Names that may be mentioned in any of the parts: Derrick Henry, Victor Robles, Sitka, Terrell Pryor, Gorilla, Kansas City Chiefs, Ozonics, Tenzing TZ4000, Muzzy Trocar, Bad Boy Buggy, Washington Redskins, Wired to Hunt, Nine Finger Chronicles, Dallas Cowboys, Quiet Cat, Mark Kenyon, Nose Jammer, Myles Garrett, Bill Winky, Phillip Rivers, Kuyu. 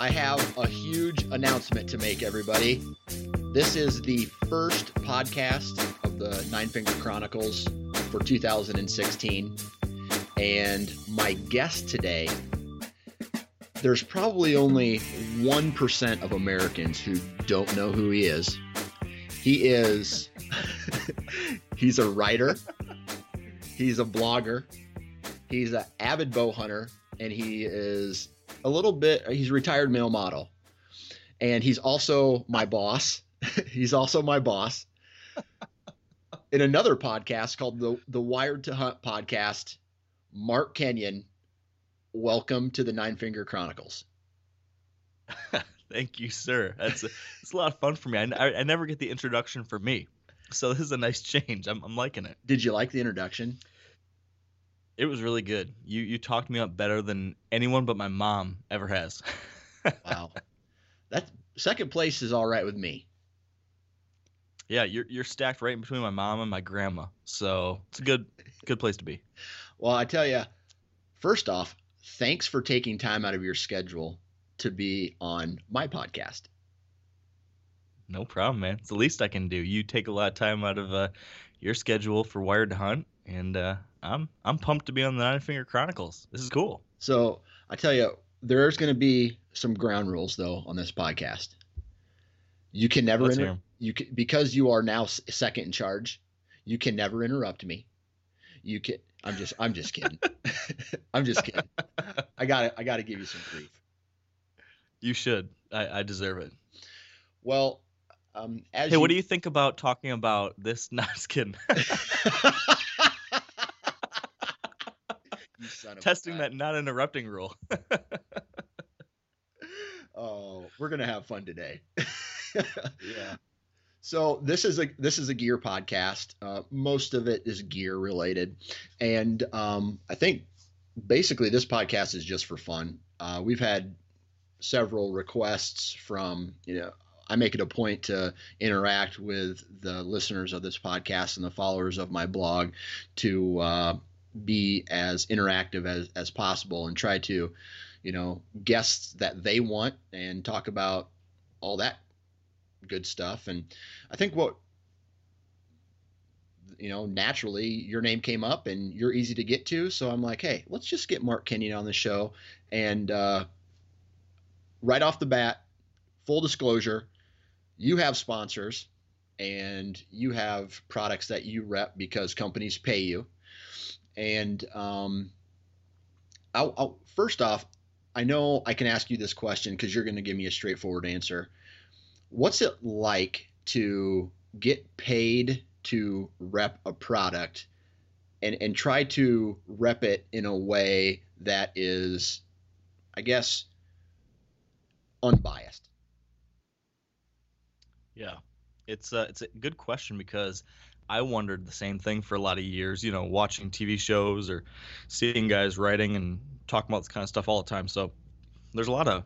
I have a huge announcement to make, everybody. This is the first podcast of the Nine Finger Chronicles for 2016. And my guest today, there's probably only 1% of Americans who don't know who he is. He is, he's a writer, he's a blogger, he's an avid bow hunter, and he is a little bit, he's a retired male model, and he's also my boss. In another podcast called the Wired to Hunt podcast, Mark Kenyon. Welcome to the Nine Finger Chronicles. Thank you, sir. It's a lot of fun for me. I never get the introduction for me, so this is a nice change. I'm liking it. Did you like the introduction? It was really good. You talked me up better than anyone but my mom ever has. Wow. That second place is all right with me. Yeah, you're stacked right in between my mom and my grandma, so it's a good place to be. Well, I tell you, first off, thanks for taking time out of your schedule to be on my podcast. No problem, man. It's the least I can do. You take a lot of time out of your schedule for Wired to Hunt, and I'm pumped to be on the Nine Finger Chronicles. This is cool. So I tell you, there's going to be some ground rules though on this podcast. You can never because you are now second in charge. You can never interrupt me. You can. I'm just kidding. I'm just kidding. I gotta give you some grief. You should. I deserve it. Well, what do you think about talking about this? Not kidding. Testing that not interrupting rule. Oh, we're gonna have fun today. Yeah. So this is a gear podcast. Most of it is gear related, and I think basically this podcast is just for fun. We've had several requests from, I make it a point to interact with the listeners of this podcast and the followers of my blog to be as interactive as possible and try to, guests that they want and talk about all that good stuff. And I think what, naturally your name came up and you're easy to get to. So I'm like, hey, let's just get Mark Kenyon on the show. And right off the bat, full disclosure, you have sponsors and you have products that you rep because companies pay you. And I'll first off, I know I can ask you this question because you're going to give me a straightforward answer. What's it like to get paid to rep a product and try to rep it in a way that is, I guess, unbiased? Yeah, it's a good question because I wondered the same thing for a lot of years, watching TV shows or seeing guys writing and talking about this kind of stuff all the time. So there's a lot of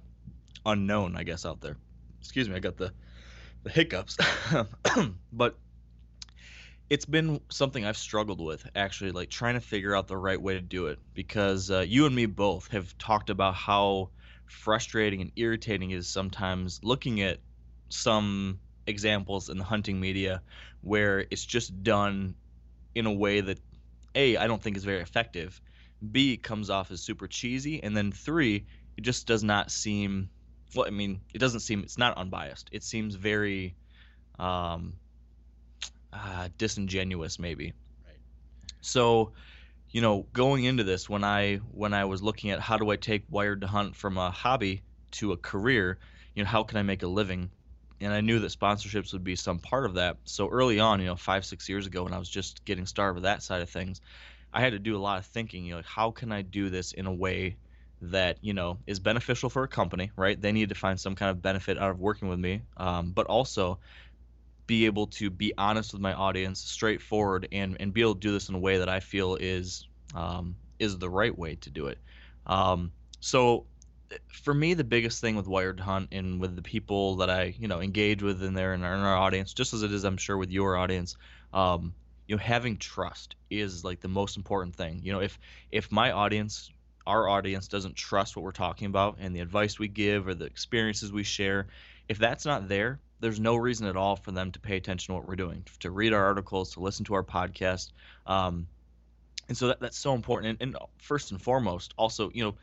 unknown, I guess, out there. Excuse me, I got the hiccups. But it's been something I've struggled with, actually, like trying to figure out the right way to do it, because you and me both have talked about how frustrating and irritating it is sometimes looking at some examples in the hunting media where it's just done in a way that A, I don't think is very effective, B, comes off as super cheesy, and then 3, it just does not seem, well, I mean, it doesn't seem, it's not unbiased. It seems very disingenuous, maybe. Right. So, you know, going into this, when I was looking at how do I take Wired to Hunt from a hobby to a career, you know, how can I make a living? And I knew that sponsorships would be some part of that. So early on, you know, 5-6 years ago when I was just getting started with that side of things, I had to do a lot of thinking, you know, like, how can I do this in a way that, you know, is beneficial for a company, right? They need to find some kind of benefit out of working with me, but also be able to be honest with my audience, straightforward, and be able to do this in a way that I feel is the right way to do it. So for me, the biggest thing with Wired to Hunt and with the people that I, you know, engage with in there and in our audience, just as it is, I'm sure, with your audience, you know, having trust is like the most important thing. You know, if my audience, our audience, doesn't trust what we're talking about and the advice we give or the experiences we share, if that's not there, there's no reason at all for them to pay attention to what we're doing, to read our articles, to listen to our podcast. And so that's so important. And first and foremost, also, you know,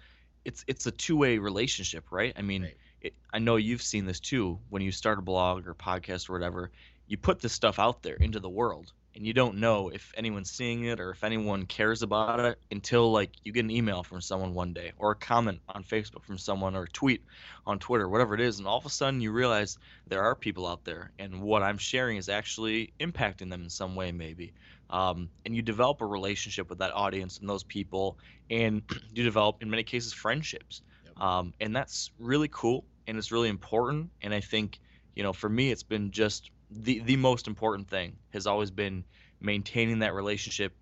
it's a two-way relationship, right? I mean, right. I know you've seen this too. When you start a blog or podcast or whatever, you put this stuff out there into the world, and you don't know if anyone's seeing it or if anyone cares about it until, like, you get an email from someone one day or a comment on Facebook from someone or a tweet on Twitter, whatever it is, and all of a sudden you realize there are people out there and what I'm sharing is actually impacting them in some way, maybe. And you develop a relationship with that audience and those people, and you develop, in many cases, friendships. Yep. And that's really cool, and it's really important, and I think, you know, for me it's been just the most important thing has always been maintaining that relationship,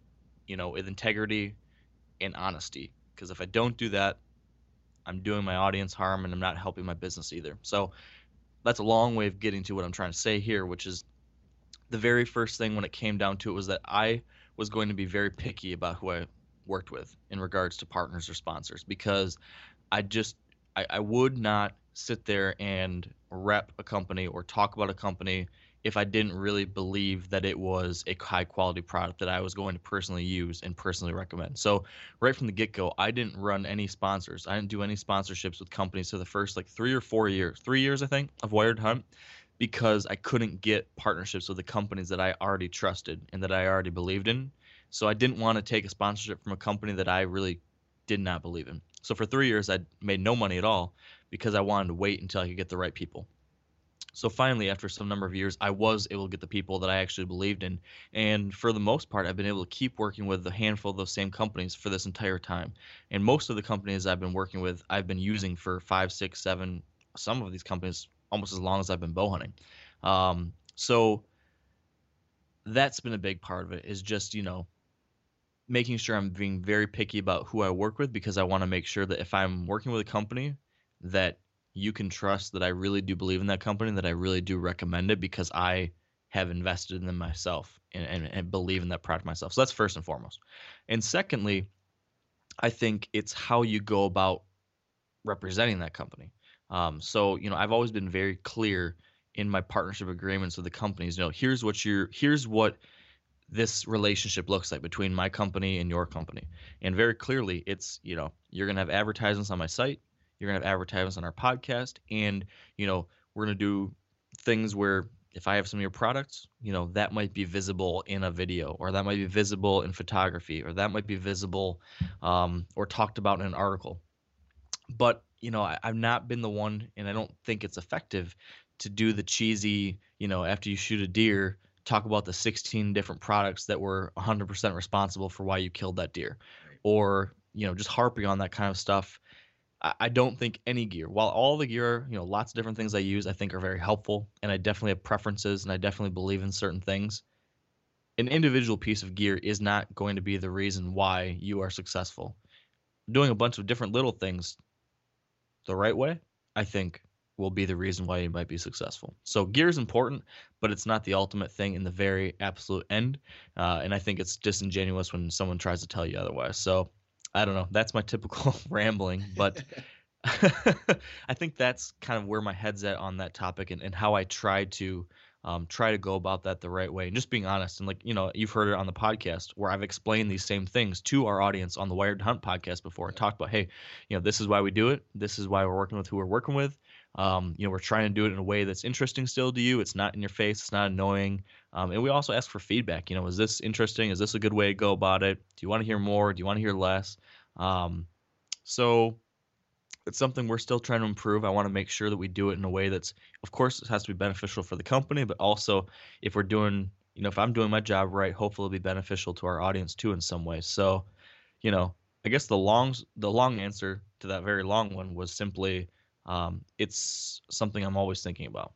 you know, with integrity and honesty. Because if I don't do that, I'm doing my audience harm and I'm not helping my business either. So that's a long way of getting to what I'm trying to say here, which is the very first thing when it came down to it was that I was going to be very picky about who I worked with in regards to partners or sponsors, because I would not sit there and rep a company or talk about a company if I didn't really believe that it was a high-quality product that I was going to personally use and personally recommend. So right from the get-go, I didn't run any sponsors. I didn't do any sponsorships with companies for the first, like, 3 or 4 years, I think, of Wired to Hunt, because I couldn't get partnerships with the companies that I already trusted and that I already believed in. So I didn't want to take a sponsorship from a company that I really did not believe in. So for 3 years, I made no money at all because I wanted to wait until I could get the right people. So finally, after some number of years, I was able to get the people that I actually believed in. And for the most part, I've been able to keep working with a handful of those same companies for this entire time. And most of the companies I've been working with, I've been using for 5, 6, 7, some of these companies almost as long as I've been bow hunting. So that's been a big part of it, is just, you know, making sure I'm being very picky about who I work with, because I want to make sure that if I'm working with a company that you can trust, that I really do believe in that company, that I really do recommend it because I have invested in them myself and believe in that product myself. So that's first and foremost. And secondly, I think it's how you go about representing that company. So, you know, I've always been very clear in my partnership agreements with the companies, you know, here's what this relationship looks like between my company and your company. And very clearly it's, you know, you're going to have advertisements on my site, you're going to have advertisements on our podcast, and, you know, we're going to do things where if I have some of your products, you know, that might be visible in a video, or that might be visible in photography, or that might be visible or talked about in an article. But, you know, I've not been the one, and I don't think it's effective to do the cheesy, you know, after you shoot a deer, talk about the 16 different products that were 100% responsible for why you killed that deer, or, you know, just harping on that kind of stuff. I don't think any gear, while all the gear, you know, lots of different things I use, I think are very helpful, and I definitely have preferences and I definitely believe in certain things. An individual piece of gear is not going to be the reason why you are successful. Doing a bunch of different little things the right way, I think, will be the reason why you might be successful. So gear is important, but it's not the ultimate thing in the very absolute end. And I think it's disingenuous when someone tries to tell you otherwise. So I don't know. That's my typical rambling, but I think that's kind of where my head's at on that topic, and how I try to Try to go about that the right way and just being honest. And like, you know, you've heard it on the podcast where I've explained these same things to our audience on the Wired to Hunt podcast before and talked about, hey, you know, this is why we do it. This is why we're working with who we're working with. You know, we're trying to do it in a way that's interesting still to you. It's not in your face. It's not annoying. And we also ask for feedback. You know, is this interesting? Is this a good way to go about it? Do you want to hear more? Do you want to hear less? So it's something we're still trying to improve. I want to make sure that we do it in a way that's, of course, it has to be beneficial for the company, but also if we're doing, you know, if I'm doing my job right, hopefully it'll be beneficial to our audience too in some way. So, you know, I guess the long answer to that very long one was simply, it's something I'm always thinking about.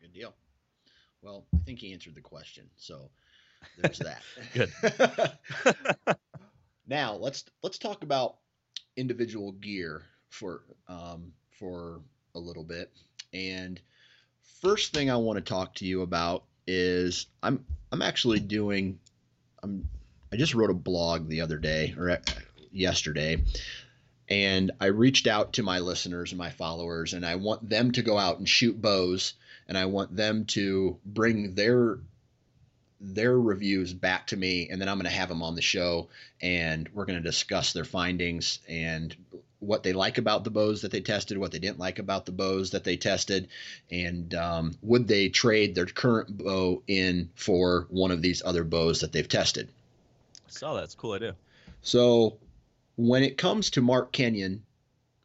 Good deal. Well, I think he answered the question, so there's that. Good. Now let's talk about individual gear for a little bit. And first thing I want to talk to you about is I just wrote a blog the other day or yesterday, and I reached out to my listeners and my followers, and I want them to go out and shoot bows, and I want them to bring their reviews back to me, and then I'm going to have them on the show, and we're going to discuss their findings and what they like about the bows that they tested, what they didn't like about the bows that they tested, and would they trade their current bow in for one of these other bows that they've tested. I saw that. It's a cool idea. So when it comes to Mark Kenyon,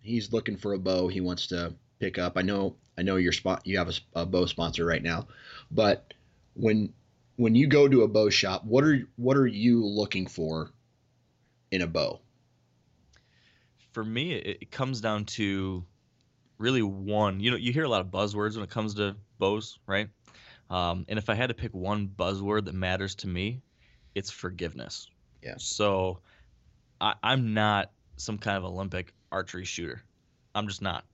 he's looking for a bow he wants to pick up. I know you have a bow sponsor right now, but when you go to a bow shop, what are you looking for in a bow? For me, it comes down to really one. You know, you hear a lot of buzzwords when it comes to bows, right? And if I had to pick one buzzword that matters to me, it's forgiveness. Yeah. So I'm not some kind of Olympic archery shooter. I'm just not.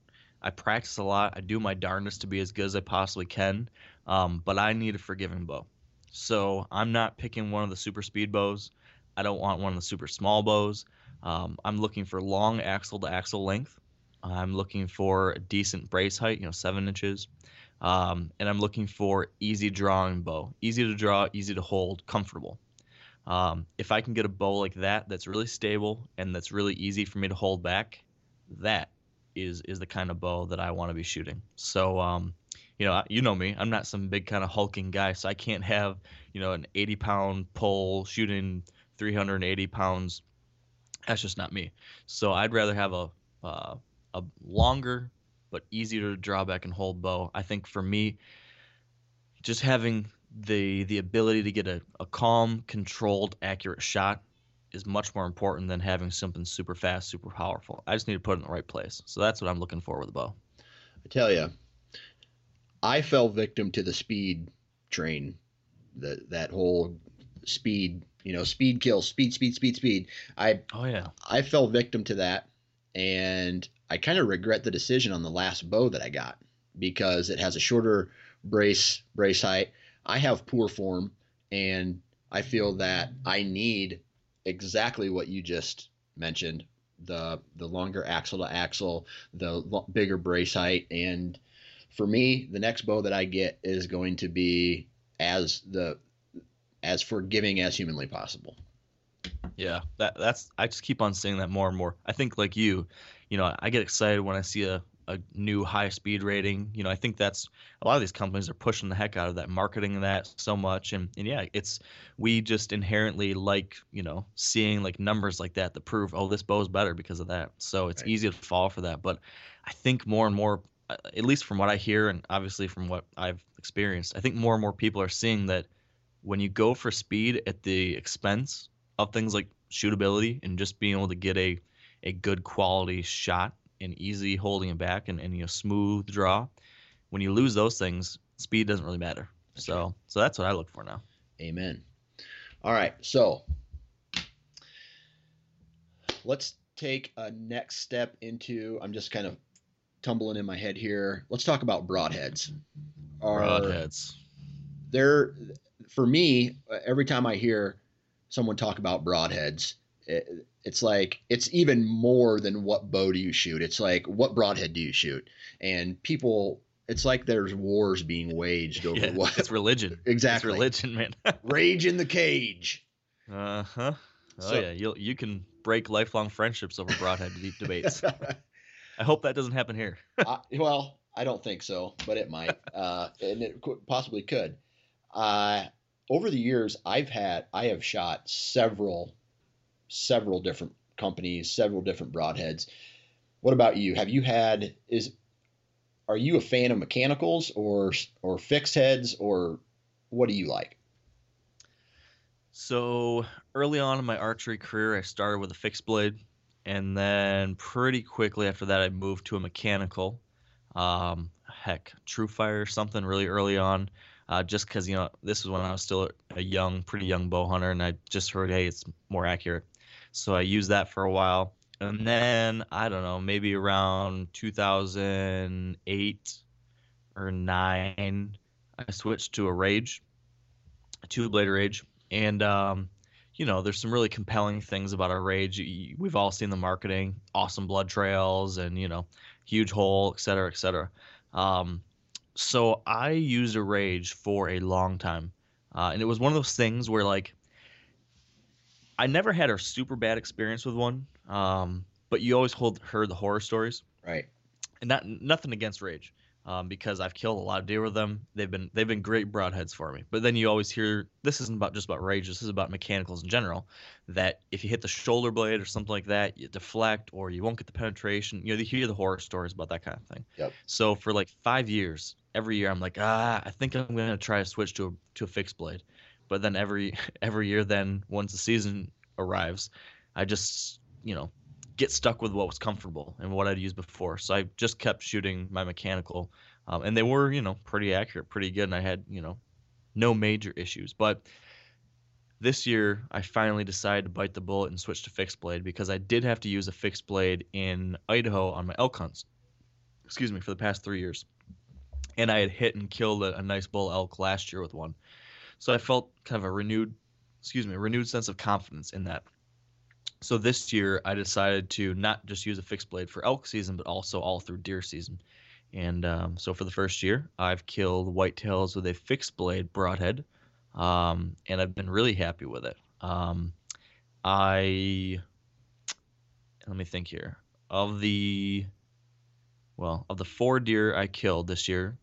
I practice a lot. I do my darndest to be as good as I possibly can, but I need a forgiving bow. So I'm not picking one of the super speed bows. I don't want one of the super small bows. I'm looking for long axle to axle length. I'm looking for a decent brace height, 7 inches. And I'm looking for easy drawing bow, easy to draw, easy to hold, comfortable. If I can get a bow like that, that's really stable and that's really easy for me to hold back, that is the kind of bow that I want to be shooting. So, you know me, I'm not some big kind of hulking guy, so I can't have, an 80 pound pole shooting 380 pounds. That's just not me. So I'd rather have a longer but easier to draw back and hold bow. I think for me, just having the ability to get a calm, controlled, accurate shot is much more important than having something super fast, super powerful. I just need to put it in the right place. So that's what I'm looking for with a bow. I tell you, I fell victim to the speed train, that whole speed. Speed kills, speed. I fell victim to that, and I kind of regret the decision on the last bow that I got because it has a shorter brace height. I have poor form, and I feel that I need exactly what you just mentioned, the longer axle to axle, the bigger brace height. And for me, the next bow that I get is going to be as forgiving as humanly possible. Yeah, that's I just keep on seeing that more and more. I think like you know, I get excited when I see a new high speed rating. I think that's a lot of these companies are pushing the heck out of that, marketing that so much. And yeah, we just inherently like, seeing like numbers like that that prove, oh, this bow's better because of that. So it's easy to fall for that. But I think more and more, at least from what I hear and obviously from what I've experienced, I think more and more people are seeing that when you go for speed at the expense of things like shootability and just being able to get a good quality shot and easy holding it back and smooth draw, when you lose those things, speed doesn't really matter. That's so right. So that's what I look for now. Amen. All right. So let's take a next step into, I'm just kind of tumbling in my head here. Let's talk about broadheads. Broadheads. For me, every time I hear someone talk about broadheads, it's like it's even more than what bow do you shoot. It's like, what broadhead do you shoot? And people, It's like there's wars being waged over what. It's religion. Exactly. It's religion, man. Rage in the cage. Uh-huh. Oh, so, yeah. You can break lifelong friendships over broadhead deep debates. I hope that doesn't happen here. Well, I don't think so, but it might. And it possibly could. Over the years, I have shot several different companies, several different broadheads. What about you? Have you had – are you a fan of mechanicals or fixed heads, or what do you like? So early on in my archery career, I started with a fixed blade, and then pretty quickly after that I moved to a mechanical. True Fire or something really early on, just because, you know, this was when I was still a pretty young bow hunter, and I just heard, hey, it's more accurate. So I used that for a while. And then, I don't know, maybe around 2008 or 2009, I switched to a Rage, a two-blade Rage. And, you know, there's some really compelling things about a Rage. We've all seen the marketing, awesome blood trails and, you know, huge hole, et cetera, et cetera. So I used a Rage for a long time. And it was one of those things where, like, I never had a super bad experience with one. But you always heard the horror stories, right? And nothing against Rage, because I've killed a lot of deer with them. They've been great broadheads for me. But then you always hear, this isn't about just about Rage. This is about mechanicals in general. That if you hit the shoulder blade or something like that, you deflect or you won't get the penetration. You know, you hear the horror stories about that kind of thing. Yep. So for like 5 years, every year I'm like, I think I'm gonna try to switch to a fixed blade. But then every year, then once the season arrives, I just, you know, get stuck with what was comfortable and what I'd used before. So I just kept shooting my mechanical, and they were, you know, pretty accurate, pretty good. And I had, you know, no major issues. But this year I finally decided to bite the bullet and switch to fixed blade, because I did have to use a fixed blade in Idaho on my elk hunts, for the past 3 years. And I had hit and killed a nice bull elk last year with one. So I felt kind of a renewed sense of confidence in that. So this year I decided to not just use a fixed blade for elk season, but also all through deer season. And so for the first year, I've killed whitetails with a fixed blade broadhead, and I've been really happy with it. Let me think here. Of the 4 deer I killed this year,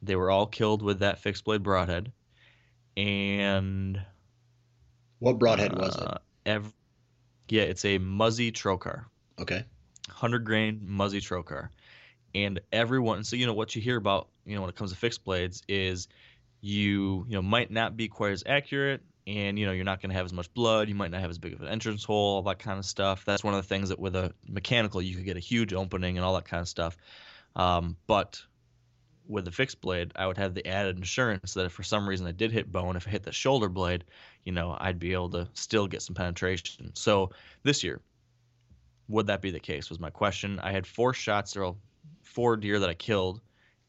they were all killed with that fixed blade broadhead. And what broadhead was it? Yeah, it's a Muzzy Trocar. Okay. 100-grain Muzzy Trocar. And everyone, so, you know, what you hear about, you know, when it comes to fixed blades is you know, might not be quite as accurate, and, you know, you're not going to have as much blood. You might not have as big of an entrance hole, all that kind of stuff. That's one of the things that with a mechanical, you could get a huge opening and all that kind of stuff. But with a fixed blade, I would have the added insurance that if for some reason I did hit bone, if I hit the shoulder blade, you know, I'd be able to still get some penetration. So this year, would that be the case was my question. I had 4 shots, or 4 deer that I killed,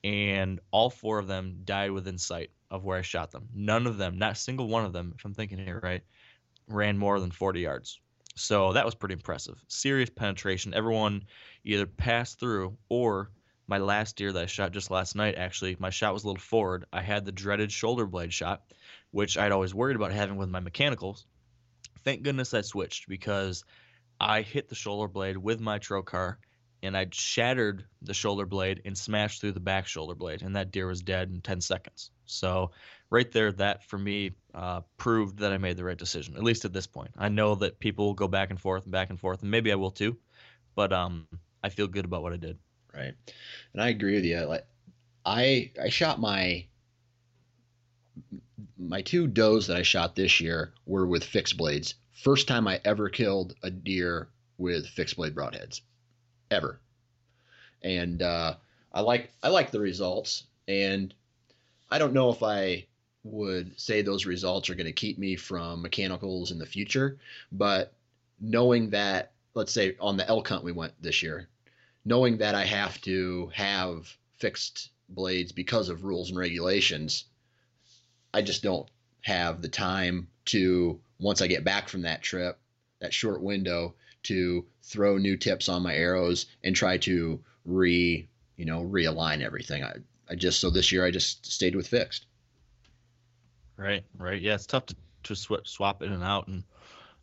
and all 4 of them died within sight of where I shot them. None of them, not a single one of them, if I'm thinking here right, ran more than 40 yards. So that was pretty impressive. Serious penetration. Everyone either passed through, or my last deer that I shot just last night, actually, my shot was a little forward. I had the dreaded shoulder blade shot, which I'd always worried about having with my mechanicals. Thank goodness I switched, because I hit the shoulder blade with my Trocar, and I shattered the shoulder blade and smashed through the back shoulder blade, and that deer was dead in 10 seconds. So right there, that for me proved that I made the right decision, at least at this point. I know that people will go back and forth, and maybe I will too, but I feel good about what I did. Right. And I agree with you. Like, I shot my 2 does that I shot this year were with fixed blades. First time I ever killed a deer with fixed blade broadheads ever. And, I like the results, and I don't know if I would say those results are going to keep me from mechanicals in the future, but knowing that, let's say on the elk hunt we went this year, knowing that I have to have fixed blades because of rules and regulations, I just don't have the time to, once I get back from that trip, that short window, to throw new tips on my arrows and try to realign everything. I, So this year I just stayed with fixed. Right. Yeah, it's tough to swap in and out. And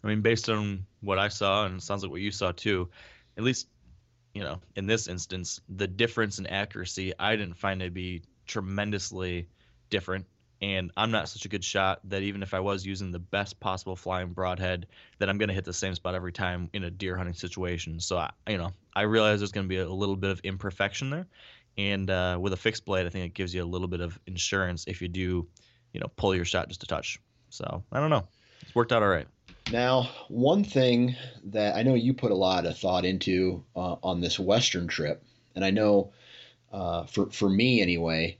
I mean, based on what I saw, and it sounds like what you saw too, at least, you know, in this instance, the difference in accuracy, I didn't find to be tremendously different. And I'm not such a good shot that even if I was using the best possible flying broadhead, that I'm going to hit the same spot every time in a deer hunting situation. So, I realize there's going to be a little bit of imperfection there. And with a fixed blade, I think it gives you a little bit of insurance if you do, pull your shot just a touch. So, I don't know. It's worked out all right. Now, one thing that I know you put a lot of thought into on this Western trip, and I know for me anyway,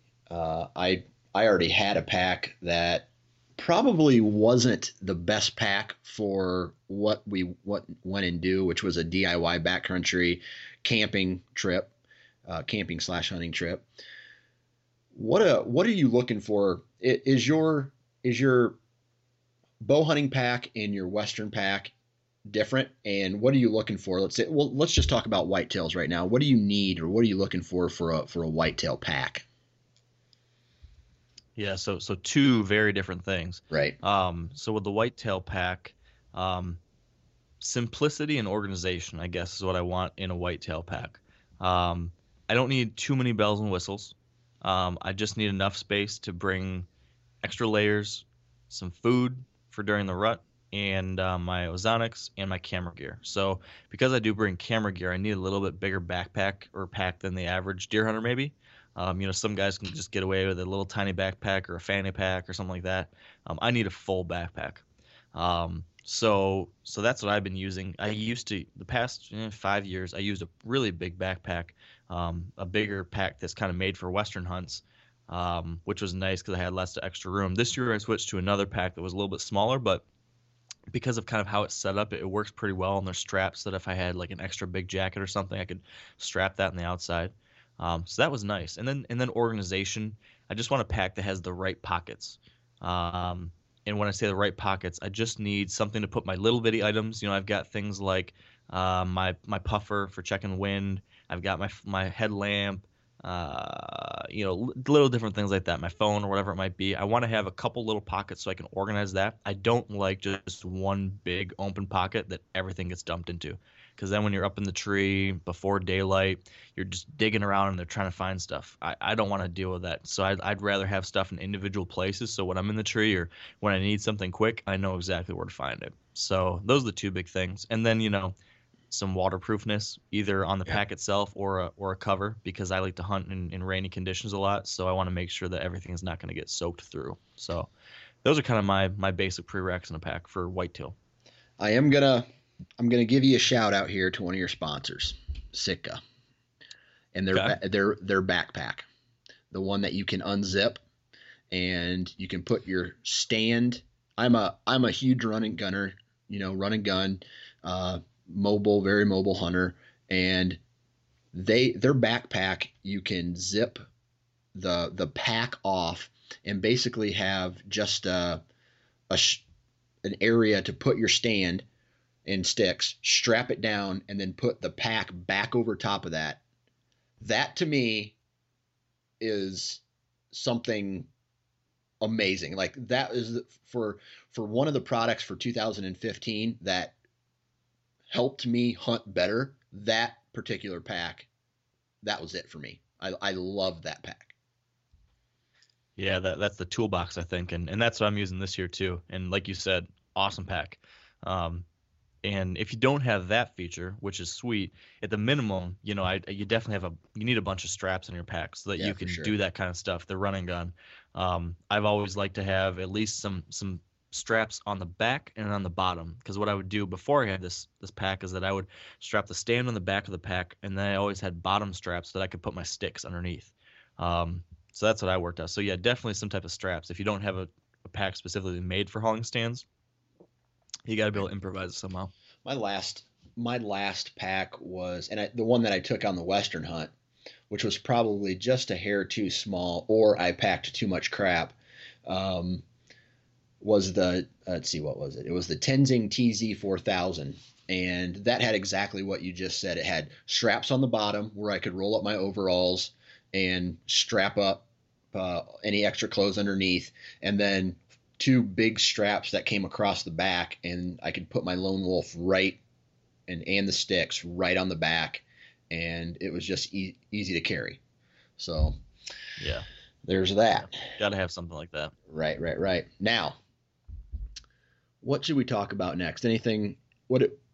I already had a pack that probably wasn't the best pack for what went and do, which was a DIY backcountry camping trip, camping/hunting trip. What are you looking for? Is your bow hunting pack and your Western pack different? And what are you looking for? Let's just talk about whitetails right now. What do you need, or what are you looking for a whitetail pack? Yeah, so two very different things. Right. So with the whitetail pack, simplicity and organization, I guess, is what I want in a whitetail pack. I don't need too many bells and whistles. I just need enough space to bring extra layers, some food for during the rut, and my Ozonics and my camera gear. So because I do bring camera gear, I need a little bit bigger backpack or pack than the average deer hunter maybe. Some guys can just get away with a little tiny backpack or a fanny pack or something like that. I need a full backpack. So that's what I've been using. I used to, the past 5 years, I used a really big backpack, a bigger pack that's kind of made for Western hunts, which was nice because I had less extra room. This year I switched to another pack that was a little bit smaller, but because of kind of how it's set up, it works pretty well. And there's straps that if I had like an extra big jacket or something, I could strap that on the outside. So that was nice. And then organization, I just want a pack that has the right pockets. And when I say the right pockets, I just need something to put my little bitty items. I've got things like my puffer for checking wind. I've got my headlamp, little different things like that, my phone or whatever it might be. I want to have a couple little pockets so I can organize that. I don't like just one big open pocket that everything gets dumped into. Because then when you're up in the tree before daylight, you're just digging around and they're trying to find stuff. I don't want to deal with that. So I'd rather have stuff in individual places. So when I'm in the tree or when I need something quick, I know exactly where to find it. So those are the two big things. And then, some waterproofness either on the pack itself or a cover, because I like to hunt in rainy conditions a lot. So I want to make sure that everything is not going to get soaked through. So those are kind of my basic prereqs in a pack for whitetail. I'm going to give you a shout out here to one of your sponsors, Sitka, and their backpack, the one that you can unzip and you can put your stand. I'm a huge very mobile hunter, and their backpack, you can zip the pack off and basically have just an area to put your stand and sticks, strap it down, and then put the pack back over top of that. That to me is something amazing. Like that is for one of the products for 2015 that helped me hunt better. That particular pack, that was it for me. I love that pack. Yeah, that's the toolbox, I think, and that's what I'm using this year too. And like you said, awesome pack. And if you don't have that feature, which is sweet, at the minimum, you definitely have you need a bunch of straps in your pack so that you can do that kind of stuff. The running gun. I've always liked to have at least some straps on the back and on the bottom, because what I would do before I had this pack is that I would strap the stand on the back of the pack, and then I always had bottom straps so that I could put my sticks underneath. So that's what I worked out. So yeah, definitely some type of straps. If you don't have a pack specifically made for hauling stands, you got to be able to improvise somehow. My last pack was, the one that I took on the Western hunt, which was probably just a hair too small, or I packed too much crap, was the, let's see, what was it? It was the Tenzing TZ4000. And that had exactly what you just said. It had straps on the bottom where I could roll up my overalls and strap up any extra clothes underneath, and then two big straps that came across the back, and I could put my lone wolf right and the sticks right on the back, and it was just easy to carry. So yeah, there's that. Yeah. Gotta have something like that. Right. Now, what should we talk about next? Anything?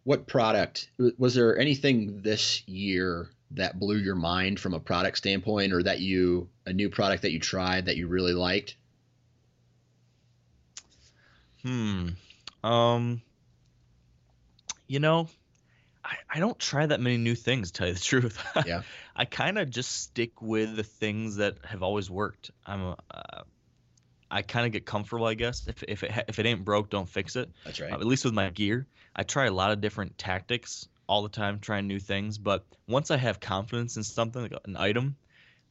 What product? Was there anything this year that blew your mind from a product standpoint, or that a new product that you tried that you really liked? I don't try that many new things, to tell you the truth. Yeah. I kind of just stick with the things that have always worked. I kind of get comfortable, I guess. If it ain't broke, don't fix it. That's right. At least with my gear, I try a lot of different tactics all the time, trying new things. But once I have confidence in something, like an item,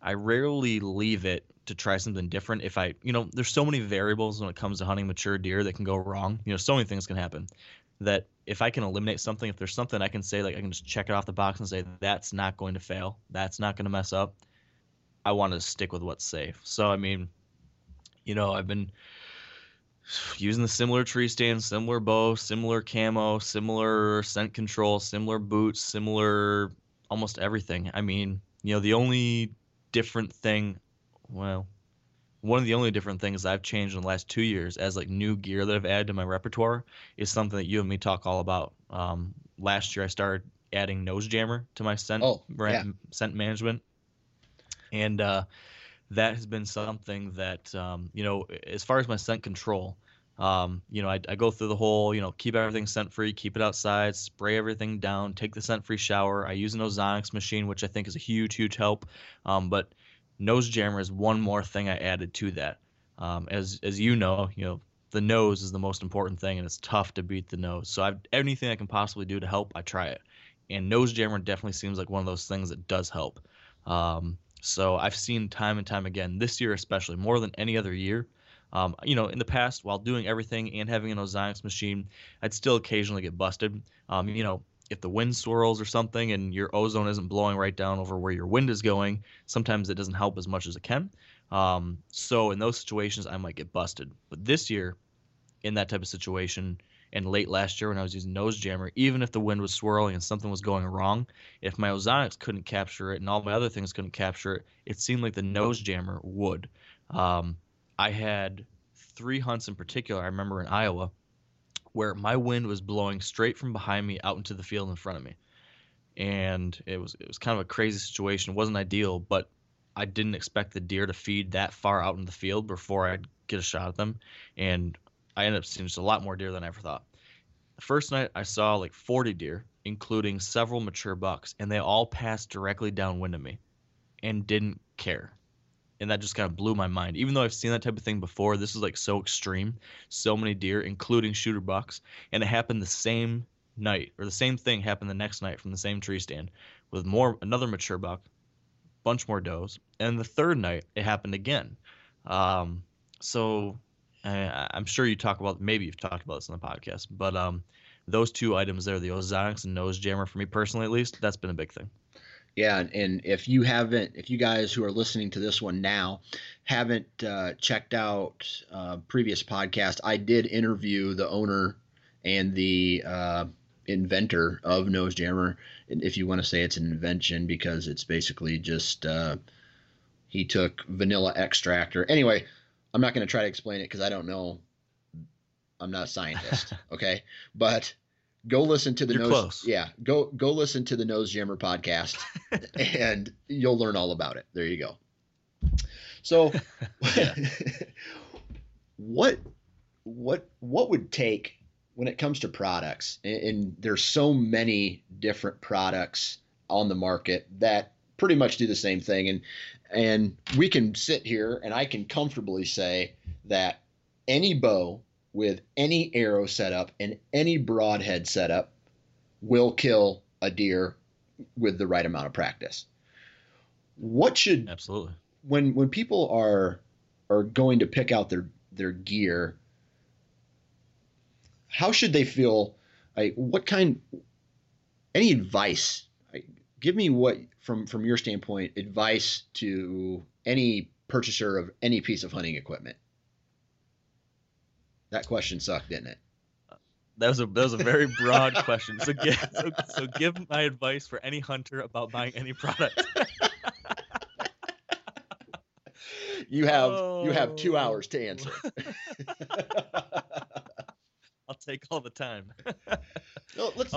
I rarely leave it to try something different. If I, there's so many variables when it comes to hunting mature deer that can go wrong. So many things can happen that if I can eliminate something, if there's something I can say, like I can just check it off the box and say, that's not going to fail, that's not going to mess up, I want to stick with what's safe. So, I've been using the similar tree stand, similar bow, similar camo, similar scent control, similar boots, similar almost everything. The only different thing, one of the only different things I've changed in the last 2 years as like new gear that I've added to my repertoire is something that you and me talk all about. Last year I started adding Nose Jammer to my scent, scent management. And, that has been something that, as far as my scent control, I go through the whole, keep everything scent free, keep it outside, spray everything down, take the scent free shower. I use an Ozonics machine, which I think is a huge, huge help. But Nose Jammer is one more thing I added to that. As the nose is the most important thing, and it's tough to beat the nose. So anything I can possibly do to help, I try it. And Nose Jammer definitely seems like one of those things that does help. So I've seen time and time again, this year especially, more than any other year. In the past, while doing everything and having an Ozonics machine, I'd still occasionally get busted. If the wind swirls or something and your ozone isn't blowing right down over where your wind is going, sometimes it doesn't help as much as it can. So in those situations, I might get busted. But this year, in that type of situation, and late last year when I was using Nose Jammer, even if the wind was swirling and something was going wrong, if my Ozonics couldn't capture it and all my other things couldn't capture it, it seemed like the Nose Jammer would. I had three hunts in particular, I remember in Iowa, where my wind was blowing straight from behind me out into the field in front of me. And it was kind of a crazy situation. It wasn't ideal, but I didn't expect the deer to feed that far out in the field before I'd get a shot at them. And I ended up seeing just a lot more deer than I ever thought. The first night I saw like 40 deer, including several mature bucks, and they all passed directly downwind of me and didn't care. And that just kind of blew my mind. Even though I've seen that type of thing before, this is like so extreme. So many deer, including shooter bucks. And it happened the same night, or the same thing happened the next night from the same tree stand with another mature buck, bunch more does. And the third night it happened again. I'm sure you've talked about this on the podcast, but those two items there, the Ozonics and Nose Jammer, for me personally at least, that's been a big thing. Yeah, and if you guys who are listening to this one now haven't checked out previous podcast, I did interview the owner and the inventor of Nose Jammer, and if you want to say it's an invention, because it's basically just he took vanilla extract, or anyway, I'm not going to try to explain it because I don't know. I'm not a scientist, okay? But go listen to the go listen to the Nose Jammer podcast, and you'll learn all about it. There you go. So, what would take when it comes to products? And there's so many different products on the market that pretty much do the same thing, and we can sit here and I can comfortably say that any bow with any arrow setup and any broadhead setup will kill a deer with the right amount of practice. What should absolutely when people are going to pick out their gear, how should they feel? Like, any advice? Give me what, from your standpoint, advice to any purchaser of any piece of hunting equipment. That question sucked, didn't it? That was a very broad question. So give my advice for any hunter about buying any product. You have 2 hours to answer. I'll take all the time. No, let's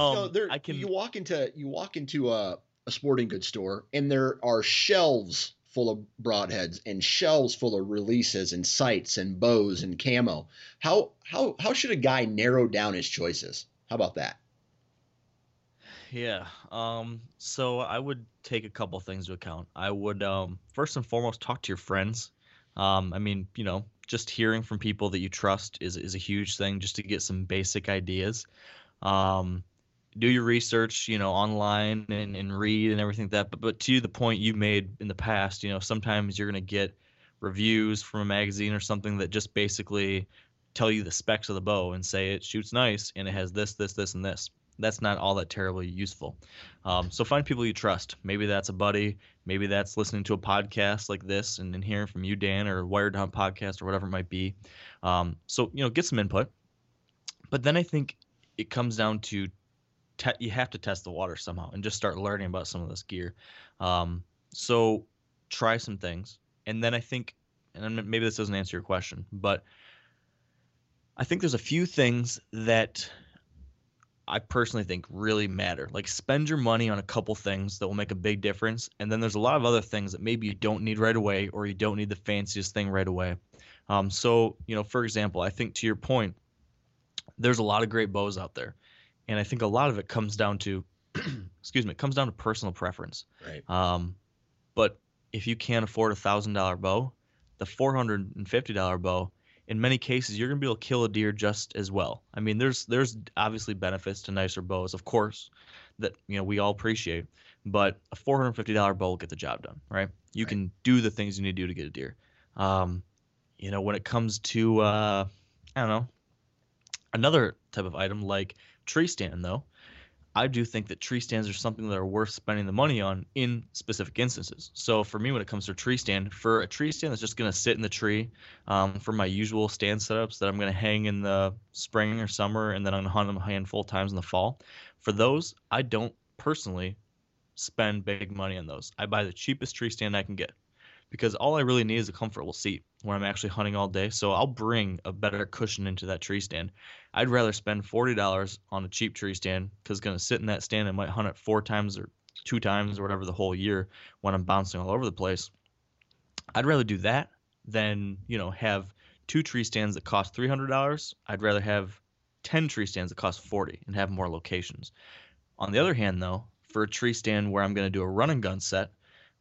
you walk into a sporting goods store, and there are shelves full of broadheads and shelves full of releases and sights and bows and camo. How should a guy narrow down his choices? How about that? Yeah. So I would take a couple things to account. I would first and foremost talk to your friends. I mean, you know, just hearing from people that you trust is a huge thing, just to get some basic ideas. Do your research, you know, online and read and everything like that. But to the point you made in the past, you know, sometimes you're going to get reviews from a magazine or something that just basically tell you the specs of the bow and say it shoots nice and it has this, this, this, and this. That's not all that terribly useful. So find people you trust. Maybe that's a buddy. Maybe that's listening to a podcast like this and then hearing from you, Dan, or Wired to Hunt podcast or whatever it might be. So, you know, get some input. But then I think it comes down to you have to test the water somehow and just start learning about some of this gear. So try some things. And then I think, and maybe this doesn't answer your question, but I think there's a few things that I personally think really matter. Like, spend your money on a couple things that will make a big difference. And then there's a lot of other things that maybe you don't need right away, or you don't need the fanciest thing right away. So, you know, for example, I think to your point, there's a lot of great bows out there. And I think a lot of it comes down to, it comes down to personal preference. Right. But if you can't afford $1,000 bow, the $450 bow, in many cases, you're going to be able to kill a deer just as well. I mean, there's obviously benefits to nicer bows, of course, that, you know, we all appreciate. But a $450 bow will get the job done, right? You can do the things you need to do to get a deer. You know, when it comes to, I don't know, another type of item like tree stand, though, I do think that tree stands are something that are worth spending the money on in specific instances. So for me, when it comes to a tree stand that's just going to sit in the tree, for my usual stand setups that I'm going to hang in the spring or summer, and then I'm going to hunt them a handful of times in the fall, for those, I don't personally spend big money on those. I buy the cheapest tree stand I can get, because all I really need is a comfortable seat when I'm actually hunting all day. So I'll bring a better cushion into that tree stand. I'd rather spend $40 on a cheap tree stand, because going to sit in that stand and might hunt it 4 times or 2 times or whatever the whole year when I'm bouncing all over the place. I'd rather do that than, you know, have 2 tree stands that cost $300. I'd rather have 10 tree stands that cost $40 and have more locations. On the other hand, though, for a tree stand where I'm going to do a run and gun set,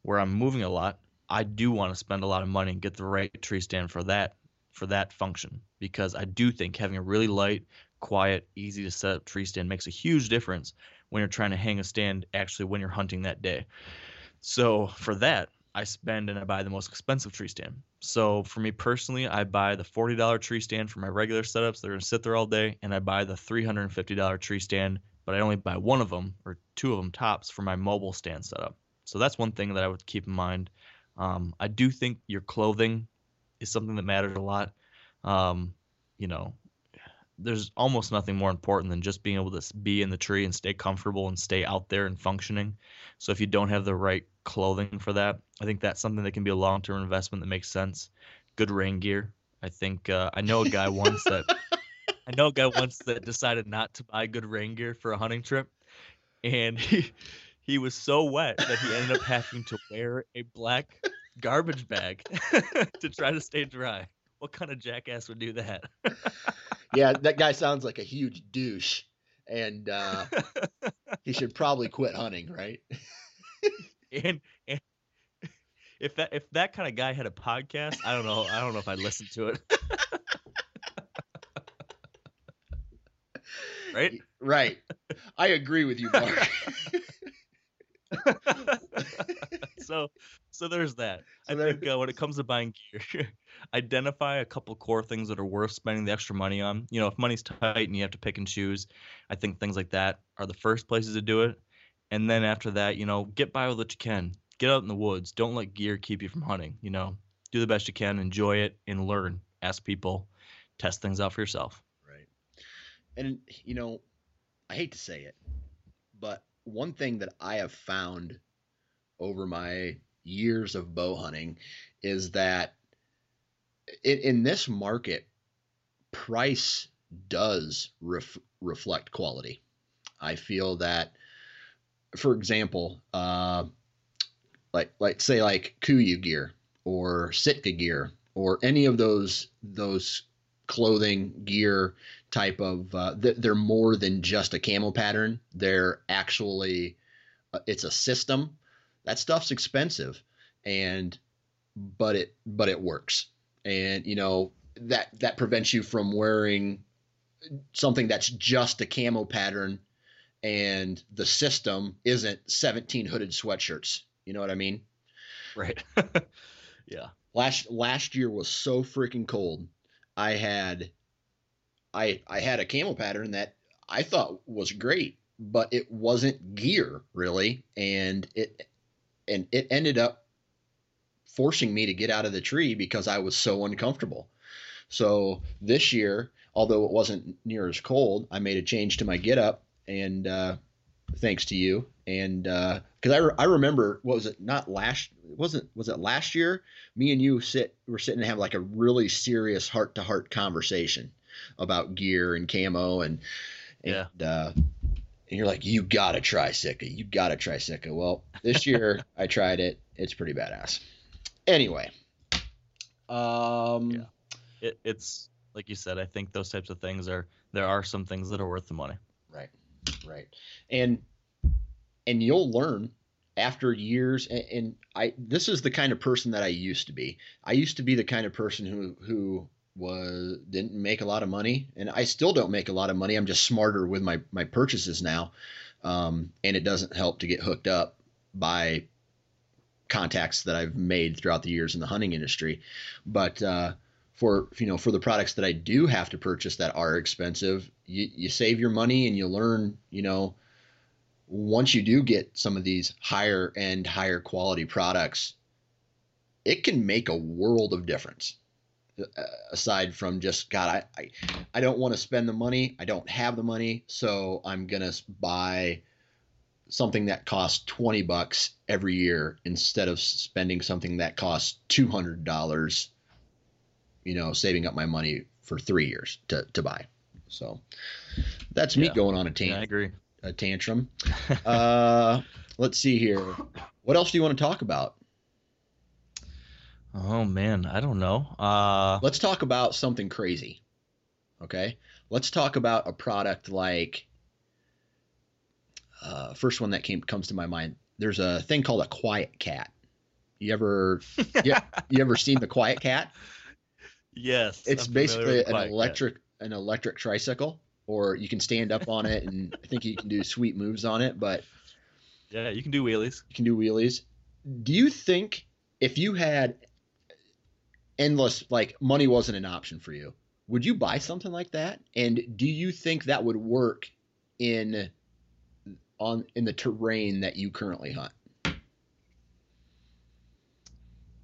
where I'm moving a lot, I do want to spend a lot of money and get the right tree stand for that function, because I do think having a really light, quiet, easy to set up tree stand makes a huge difference when you're trying to hang a stand actually when you're hunting that day. So for that, I spend and I buy the most expensive tree stand. So for me personally, I buy the $40 tree stand for my regular setups that are going to sit there all day, and I buy the $350 tree stand, but I only buy one of them or two of them tops for my mobile stand setup. So that's one thing that I would keep in mind. I do think your clothing is something that matters a lot. You know, there's almost nothing more important than just being able to be in the tree and stay comfortable and stay out there and functioning. So if you don't have the right clothing for that, I think that's something that can be a long-term investment that makes sense. Good rain gear. I think, I know a guy once that decided not to buy good rain gear for a hunting trip, and he was so wet that he ended up having to wear a black garbage bag to try to stay dry. What kind of jackass would do that? Yeah, that guy sounds like a huge douche, and he should probably quit hunting, right? And if that kind of guy had a podcast, I don't know if I'd listen to it. Right? Right. I agree with you, Mark. So there's that. So I think when it comes to buying gear, identify a couple core things that are worth spending the extra money on. You know, if money's tight and you have to pick and choose, I think things like that are the first places to do it. And then after that, you know, get by with what you can. Get out in the woods. Don't let gear keep you from hunting. You know, do the best you can, enjoy it, and learn. Ask people, test things out for yourself. Right. And, you know, I hate to say it, but one thing that I have found over my years of bow hunting is that in this market, price does reflect quality. I feel that, for example, like Kuyu gear or Sitka gear or any of those clothing gear type of they're more than just a camo pattern. They're actually it's a system. That stuff's expensive, but it works. And you know that prevents you from wearing something that's just a camo pattern, and the system isn't 17 hooded sweatshirts. You know what I mean? Right. Yeah. Last year was so freaking cold. I had a camo pattern that I thought was great, but it wasn't gear really, and it ended up forcing me to get out of the tree because I was so uncomfortable. So this year, although it wasn't near as cold, I made a change to my getup, and thanks to you. And because I remember, what was it? Not last, was it last year? Me and you were sitting and have like a really serious heart-to-heart conversation about gear and camo and yeah. And you're like, you gotta try Sitka. You gotta try Sitka. Well, this year I tried it. It's pretty badass. Anyway, yeah. It's like you said. I think those types of things there are some things that are worth the money. Right, right, and you'll learn after years. And this is the kind of person that I used to be. I used to be the kind of person who didn't make a lot of money, and I still don't make a lot of money. I'm just smarter with my purchases now, and it doesn't help to get hooked up by contacts that I've made throughout the years in the hunting industry. But for the products that I do have to purchase that are expensive, you save your money and you learn. You know, once you do get some of these higher end, higher quality products, it can make a world of difference. Aside from just, God, I don't want to spend the money. I don't have the money. So I'm going to buy something that costs $20 every year instead of spending something that costs $200, you know, saving up my money for 3 years to buy. So that's me going on a tantrum. Yeah, I agree. A tantrum. Let's see here. What else do you want to talk about? Oh, man, I don't know. Let's talk about something crazy, okay? Let's talk about a product like first one that comes to my mind. There's a thing called a Quiet Cat. You ever seen the Quiet Cat? Yes. It's basically an electric tricycle, or you can stand up on it, and I think you can do sweet moves on it. But yeah, you can do wheelies. You can do wheelies. Do you think if you had endless, like, money wasn't an option for you, would you buy something like that? And do you think that would work in the terrain that you currently hunt?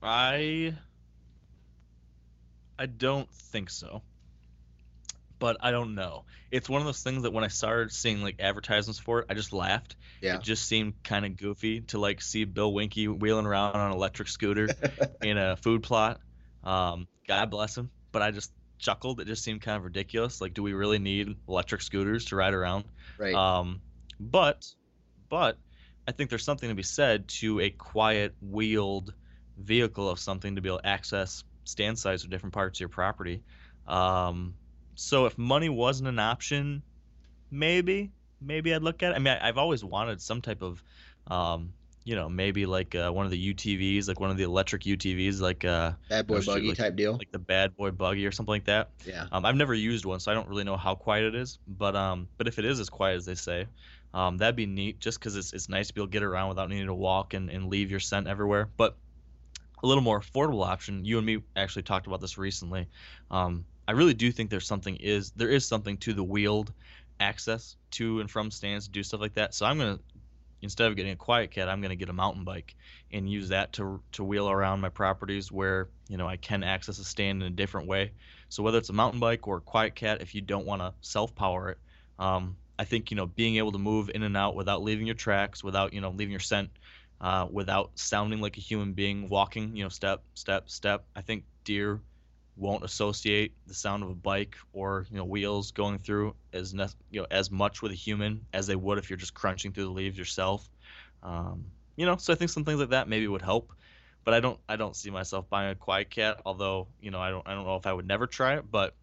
I don't think so, but I don't know. It's one of those things that when I started seeing like advertisements for it, I just laughed. Yeah. It just seemed kind of goofy to like see Bill Winky wheeling around on an electric scooter in a food plot. God bless him. But I just chuckled. It just seemed kind of ridiculous. Like, do we really need electric scooters to ride around? Right. But I think there's something to be said to a quiet wheeled vehicle of something to be able to access stand sites or different parts of your property. So if money wasn't an option, maybe I'd look at it. I mean, I've always wanted some type of, you know, maybe like one of the UTVs, like one of the electric UTVs, like Bad Boy Buggy type deal, like the Bad Boy Buggy or something like that. Yeah. I've never used one, so I don't really know how quiet it is. But if it is as quiet as they say, That'd be neat, just because it's nice to be able to get around without needing to walk and leave your scent everywhere. But a little more affordable option, you and me actually talked about this recently. I really do think there is something to the wheeled access to and from stands to do stuff like that. So I'm going to, instead of getting a Quiet Cat, I'm going to get a mountain bike and use that to wheel around my properties where, you know, I can access a stand in a different way. So whether it's a mountain bike or a Quiet Cat, if you don't want to self-power it, I think, you know, being able to move in and out without leaving your tracks, without, you know, leaving your scent, without sounding like a human being walking, you know, step, step, step. I think deer won't associate the sound of a bike or, you know, wheels going through as much with a human as they would if you're just crunching through the leaves yourself. You know, so I think some things like that maybe would help. But I don't see myself buying a Quiet Cat, although, you know, I don't know if I would never try it, but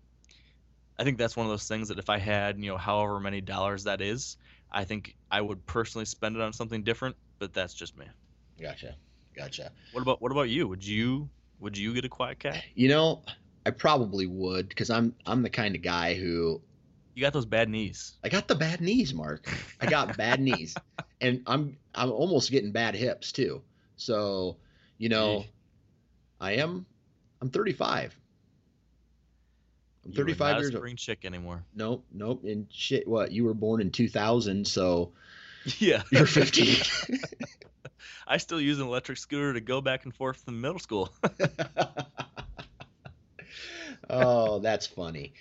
I think that's one of those things that if I had, you know, however many dollars that is, I think I would personally spend it on something different, but that's just me. Gotcha. What about you? Would you get a Quiet Cat? You know, I probably would, because I'm the kind of guy who... You got those bad knees. I got the bad knees, Mark. I got bad knees. And I'm almost getting bad hips too. So, you know, Jeez. I'm 35. I'm 35 years old. You're not a spring chick anymore. Nope. And shit, what? You were born in 2000, so yeah, you're 15. I still use an electric scooter to go back and forth from middle school. Oh, that's funny.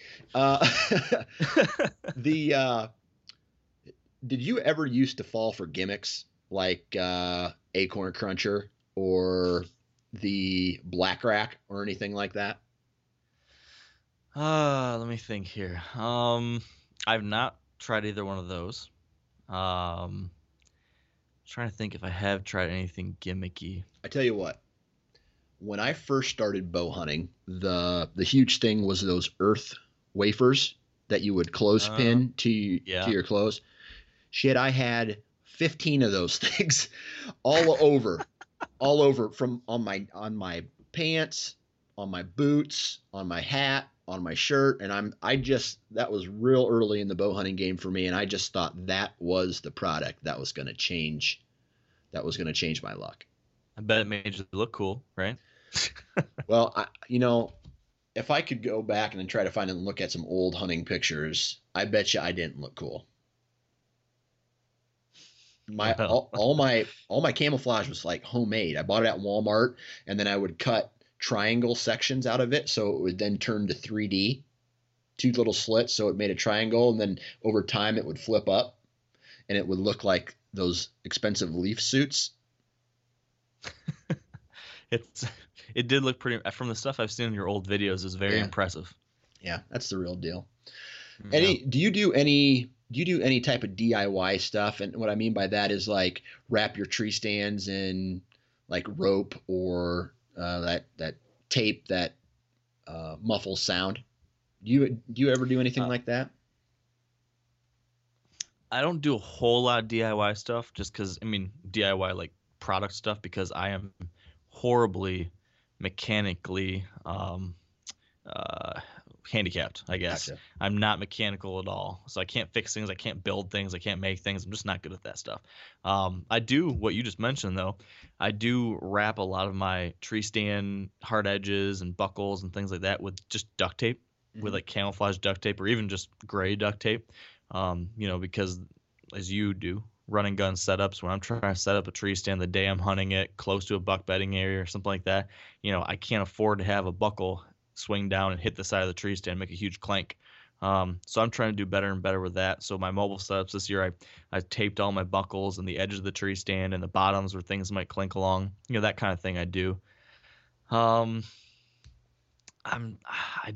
Did you ever used to fall for gimmicks like Acorn Cruncher or the Black Rack or anything like that? Let me think here. I've not tried either one of those. Trying to think if I have tried anything gimmicky. I tell you what, when I first started bow hunting, the huge thing was those earth wafers that you would clothespin to your clothes. Shit, I had 15 of those things all over from on my pants, on my boots, on my hat, on my shirt, and that was real early in the bow hunting game for me, and I just thought that was the product that was going to change my luck. I bet it made you look cool, right? Well, you know, if I could go back and try to find and look at some old hunting pictures, I bet you I didn't look cool. All my camouflage was like homemade. I bought it at Walmart, and then I would cut triangle sections out of it, so it would then turn to 3D, two little slits, so it made a triangle, and then over time it would flip up and it would look like those expensive leaf suits. It did look pretty, from the stuff I've seen in your old videos, is very impressive. Yeah, that's the real deal. Yeah. Do you do any type of DIY stuff? And what I mean by that is like wrap your tree stands in like rope or that tape that muffles sound. Do you ever do anything like that? I don't do a whole lot of DIY stuff, just because, I mean, DIY like product stuff, because I am horribly mechanically handicapped, I guess. Gotcha. I'm not mechanical at all, so I can't fix things, I can't build things, I can't make things. I'm just not good at that stuff. I do what you just mentioned though. I do wrap a lot of my tree stand hard edges and buckles and things like that with just duct tape, mm-hmm. with like camouflage duct tape or even just gray duct tape. You know, because as you do run and gun setups, when I'm trying to set up a tree stand the day I'm hunting it close to a buck bedding area or something like that, you know, I can't afford to have a buckle swing down and hit the side of the tree stand, make a huge clank. So I'm trying to do better and better with that. So my mobile setups this year, I taped all my buckles and the edge of the tree stand and the bottoms where things might clink along, you know, that kind of thing I do. I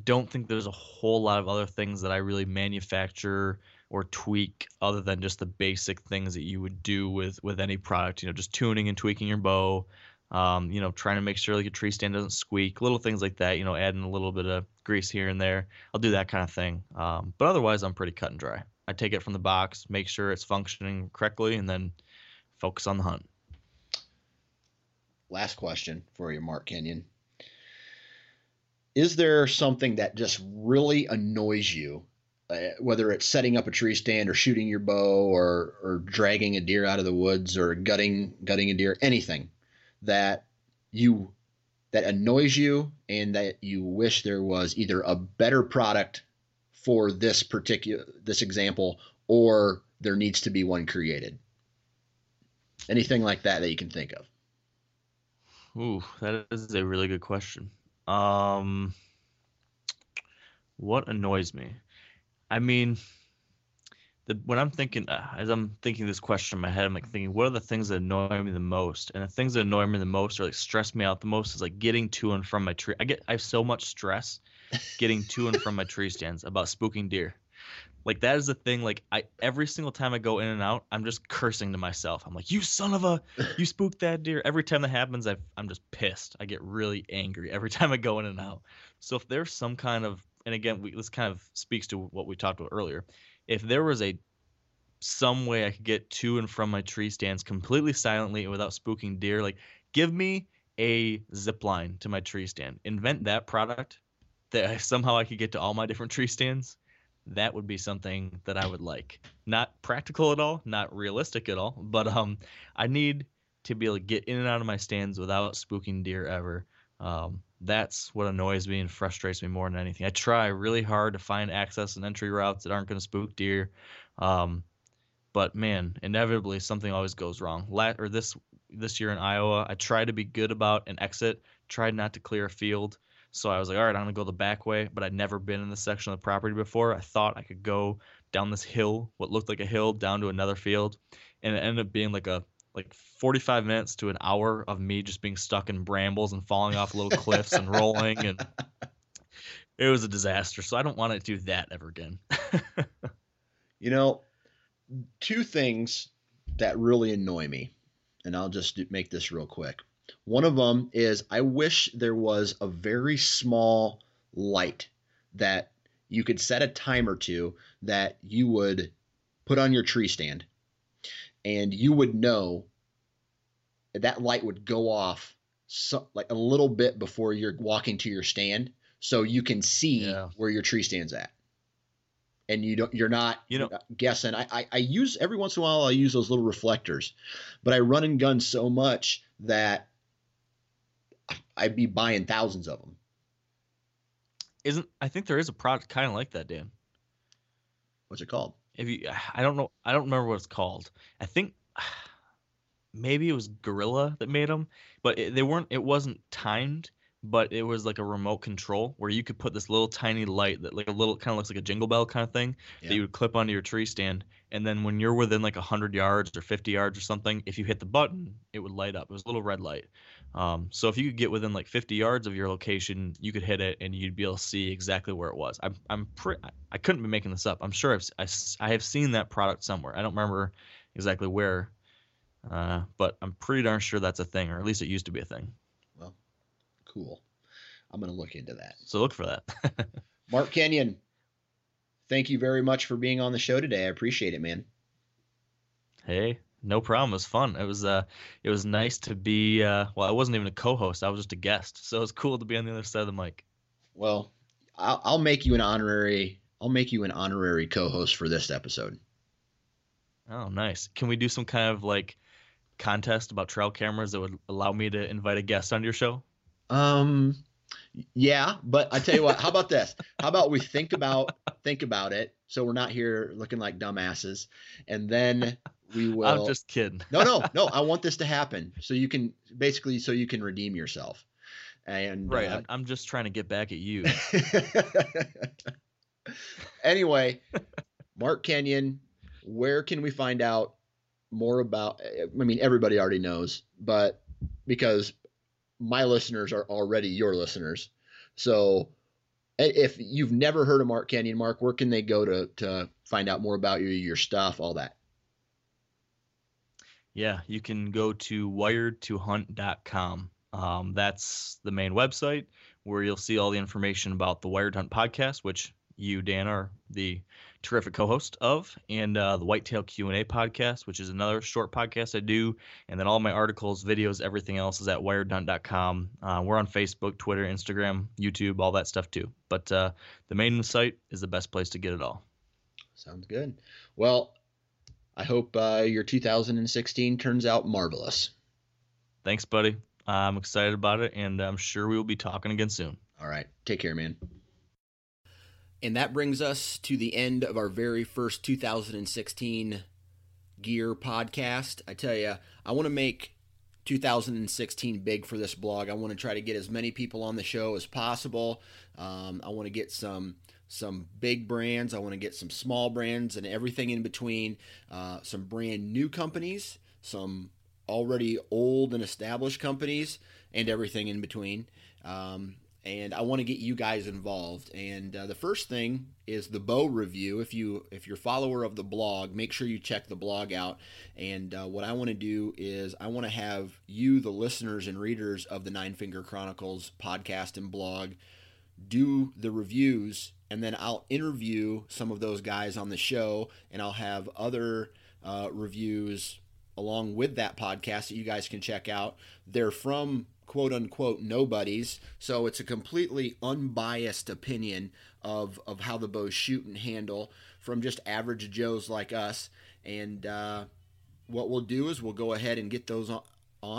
don't think there's a whole lot of other things that I really manufacture or tweak other than just the basic things that you would do with any product, you know, just tuning and tweaking your bow. You know, trying to make sure like a tree stand doesn't squeak, little things like that, you know, adding a little bit of grease here and there. I'll do that kind of thing. But otherwise I'm pretty cut and dry. I take it from the box, make sure it's functioning correctly, and then focus on the hunt. Last question for you, Mark Kenyon. Is there something that just really annoys you whether it's setting up a tree stand or shooting your bow or dragging a deer out of the woods or gutting a deer, anything that annoys you and that you wish there was either a better product for this example, or there needs to be one created. Anything like that you can think of. Ooh, that is a really good question. What annoys me? I mean, when I'm thinking, as I'm thinking this question in my head, I'm like thinking, what are the things that annoy me the most? And the things that annoy me the most, or like stress me out the most, is like getting to and from my tree. I have so much stress getting to and from my tree stands about spooking deer. Like, that is the thing. Like, every single time I go in and out, I'm just cursing to myself. I'm like, you spooked that deer. Every time that happens, I'm just pissed. I get really angry every time I go in and out. So if there's some kind of, and again, this kind of speaks to what we talked about earlier. If there was some way I could get to and from my tree stands completely silently and without spooking deer, like, give me a zip line to my tree stand. Invent that product that somehow I could get to all my different tree stands. That would be something that I would like. Not practical at all, not realistic at all, but I need to be able to get in and out of my stands without spooking deer ever. That's what annoys me and frustrates me more than anything. I try really hard to find access and entry routes that aren't going to spook deer. But man, inevitably something always goes wrong. This year in Iowa, I tried to be good about an exit, tried not to clear a field. So I was like, all right, I'm going to go the back way, but I'd never been in this section of the property before. I thought I could go down this hill, what looked like a hill, down to another field. And it ended up being like 45 minutes to an hour of me just being stuck in brambles and falling off little cliffs and rolling. And it was a disaster. So I don't want to do that ever again. You know, two things that really annoy me, and I'll just make this real quick. One of them is I wish there was a very small light that you could set a timer to that you would put on your tree stand, and you would know that light would go off like a little bit before you're walking to your stand, so you can see where your tree stand's at, and you're not guessing. I use every once in a while I use those little reflectors, but I run and gun so much that I'd be buying thousands of them. I think there is a product kind of like that, Dan. What's it called? I don't know. I don't remember what it's called. I think maybe it was Gorilla that made them, but it wasn't timed, but it was like a remote control where you could put this little tiny light that like a little kind of looks like a jingle bell kind of thing that you would clip onto your tree stand. And then when you're within like 100 yards or 50 yards or something, if you hit the button, it would light up. It was a little red light. So if you could get within like 50 yards of your location, you could hit it and you'd be able to see exactly where it was. I couldn't be making this up. I'm sure I have seen that product somewhere. I don't remember exactly where, but I'm pretty darn sure that's a thing, or at least it used to be a thing. Well, cool. I'm going to look into that. So look for that. Mark Kenyon, thank you very much for being on the show today. I appreciate it, man. Hey, no problem. It was fun. It was nice to be, well, I wasn't even a co-host. I was just a guest. So it was cool to be on the other side of the mic. Well, I'll make you an honorary co-host for this episode. Oh, nice. Can we do some kind of like contest about trail cameras that would allow me to invite a guest on your show? Yeah, but I tell you what, how about this? How about we think about it, so we're not here looking like dumbasses, and then we will. I'm just kidding. No. I want this to happen so you can redeem yourself. And right, I'm just trying to get back at you. Anyway, Mark Kenyon, where can we find out more about? I mean, everybody already knows, but because my listeners are already your listeners. So if you've never heard of Mark Kenyon, Mark, where can they go to find out more about you, your stuff, all that? Yeah, you can go to wiredtohunt.com. That's the main website where you'll see all the information about the Wired Hunt podcast, which you, Dan, are the terrific co-host of, and the Whitetail Q&A podcast, which is another short podcast I do. And then all my articles, videos, everything else is at wiredhunt.com. We're on Facebook, Twitter, Instagram, YouTube, all that stuff too. But the main site is the best place to get it all. Sounds good. Well, I hope your 2016 turns out marvelous. Thanks, buddy. I'm excited about it, and I'm sure we will be talking again soon. All right. Take care, man. And that brings us to the end of our very first 2016 gear podcast. I tell you, I want to make 2016 big for this blog. I want to try to get as many people on the show as possible. I want to get some big brands. I want to get some small brands and everything in between, some brand new companies, some already old and established companies, and everything in between. And I want to get you guys involved. And the first thing is the bow review. If you're a follower of the blog, make sure you check the blog out. And what I want to do is I want to have you, the listeners and readers of the Nine Finger Chronicles podcast and blog, do the reviews, and then I'll interview some of those guys on the show, and I'll have other reviews along with that podcast that you guys can check out. They're from quote-unquote nobodies, so it's a completely unbiased opinion of how the bows shoot and handle from just average Joes like us. And what we'll do is we'll go ahead and get those on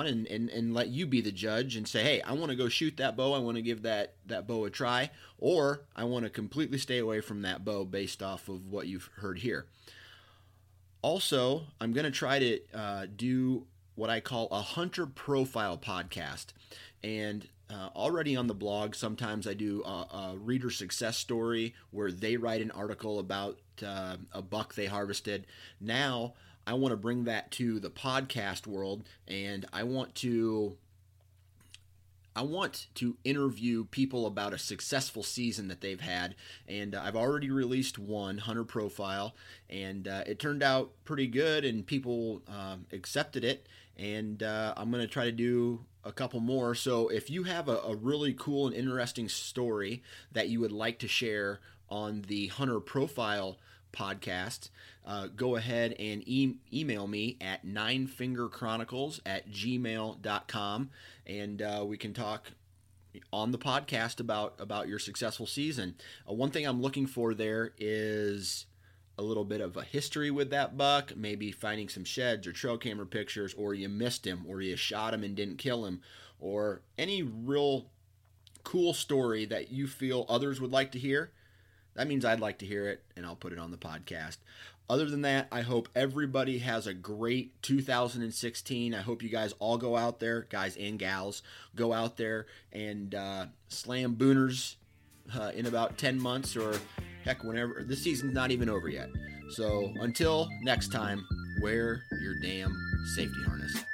and let you be the judge and say, hey, I want to go shoot that bow, I want to give that bow a try, or I want to completely stay away from that bow based off of what you've heard here. Also, I'm going to try to do what I call a hunter profile podcast. And already on the blog, sometimes I do a reader success story where they write an article about a buck they harvested. Now, I want to bring that to the podcast world, and I want to interview people about a successful season that they've had, and I've already released one, Hunter Profile, and it turned out pretty good, and people accepted it, and I'm going to try to do a couple more. So if you have a really cool and interesting story that you would like to share on the Hunter Profile podcast, go ahead and email me at ninefingerchronicles@gmail.com, and we can talk on the podcast about your successful season. One thing I'm looking for there is a little bit of a history with that buck, maybe finding some sheds or trail camera pictures, or you missed him, or you shot him and didn't kill him, or any real cool story that you feel others would like to hear. That means I'd like to hear it, and I'll put it on the podcast. Other than that, I hope everybody has a great 2016. I hope you guys all go out there, guys and gals, go out there and slam booners in about 10 months or heck, whenever. This season's not even over yet. So until next time, wear your damn safety harness.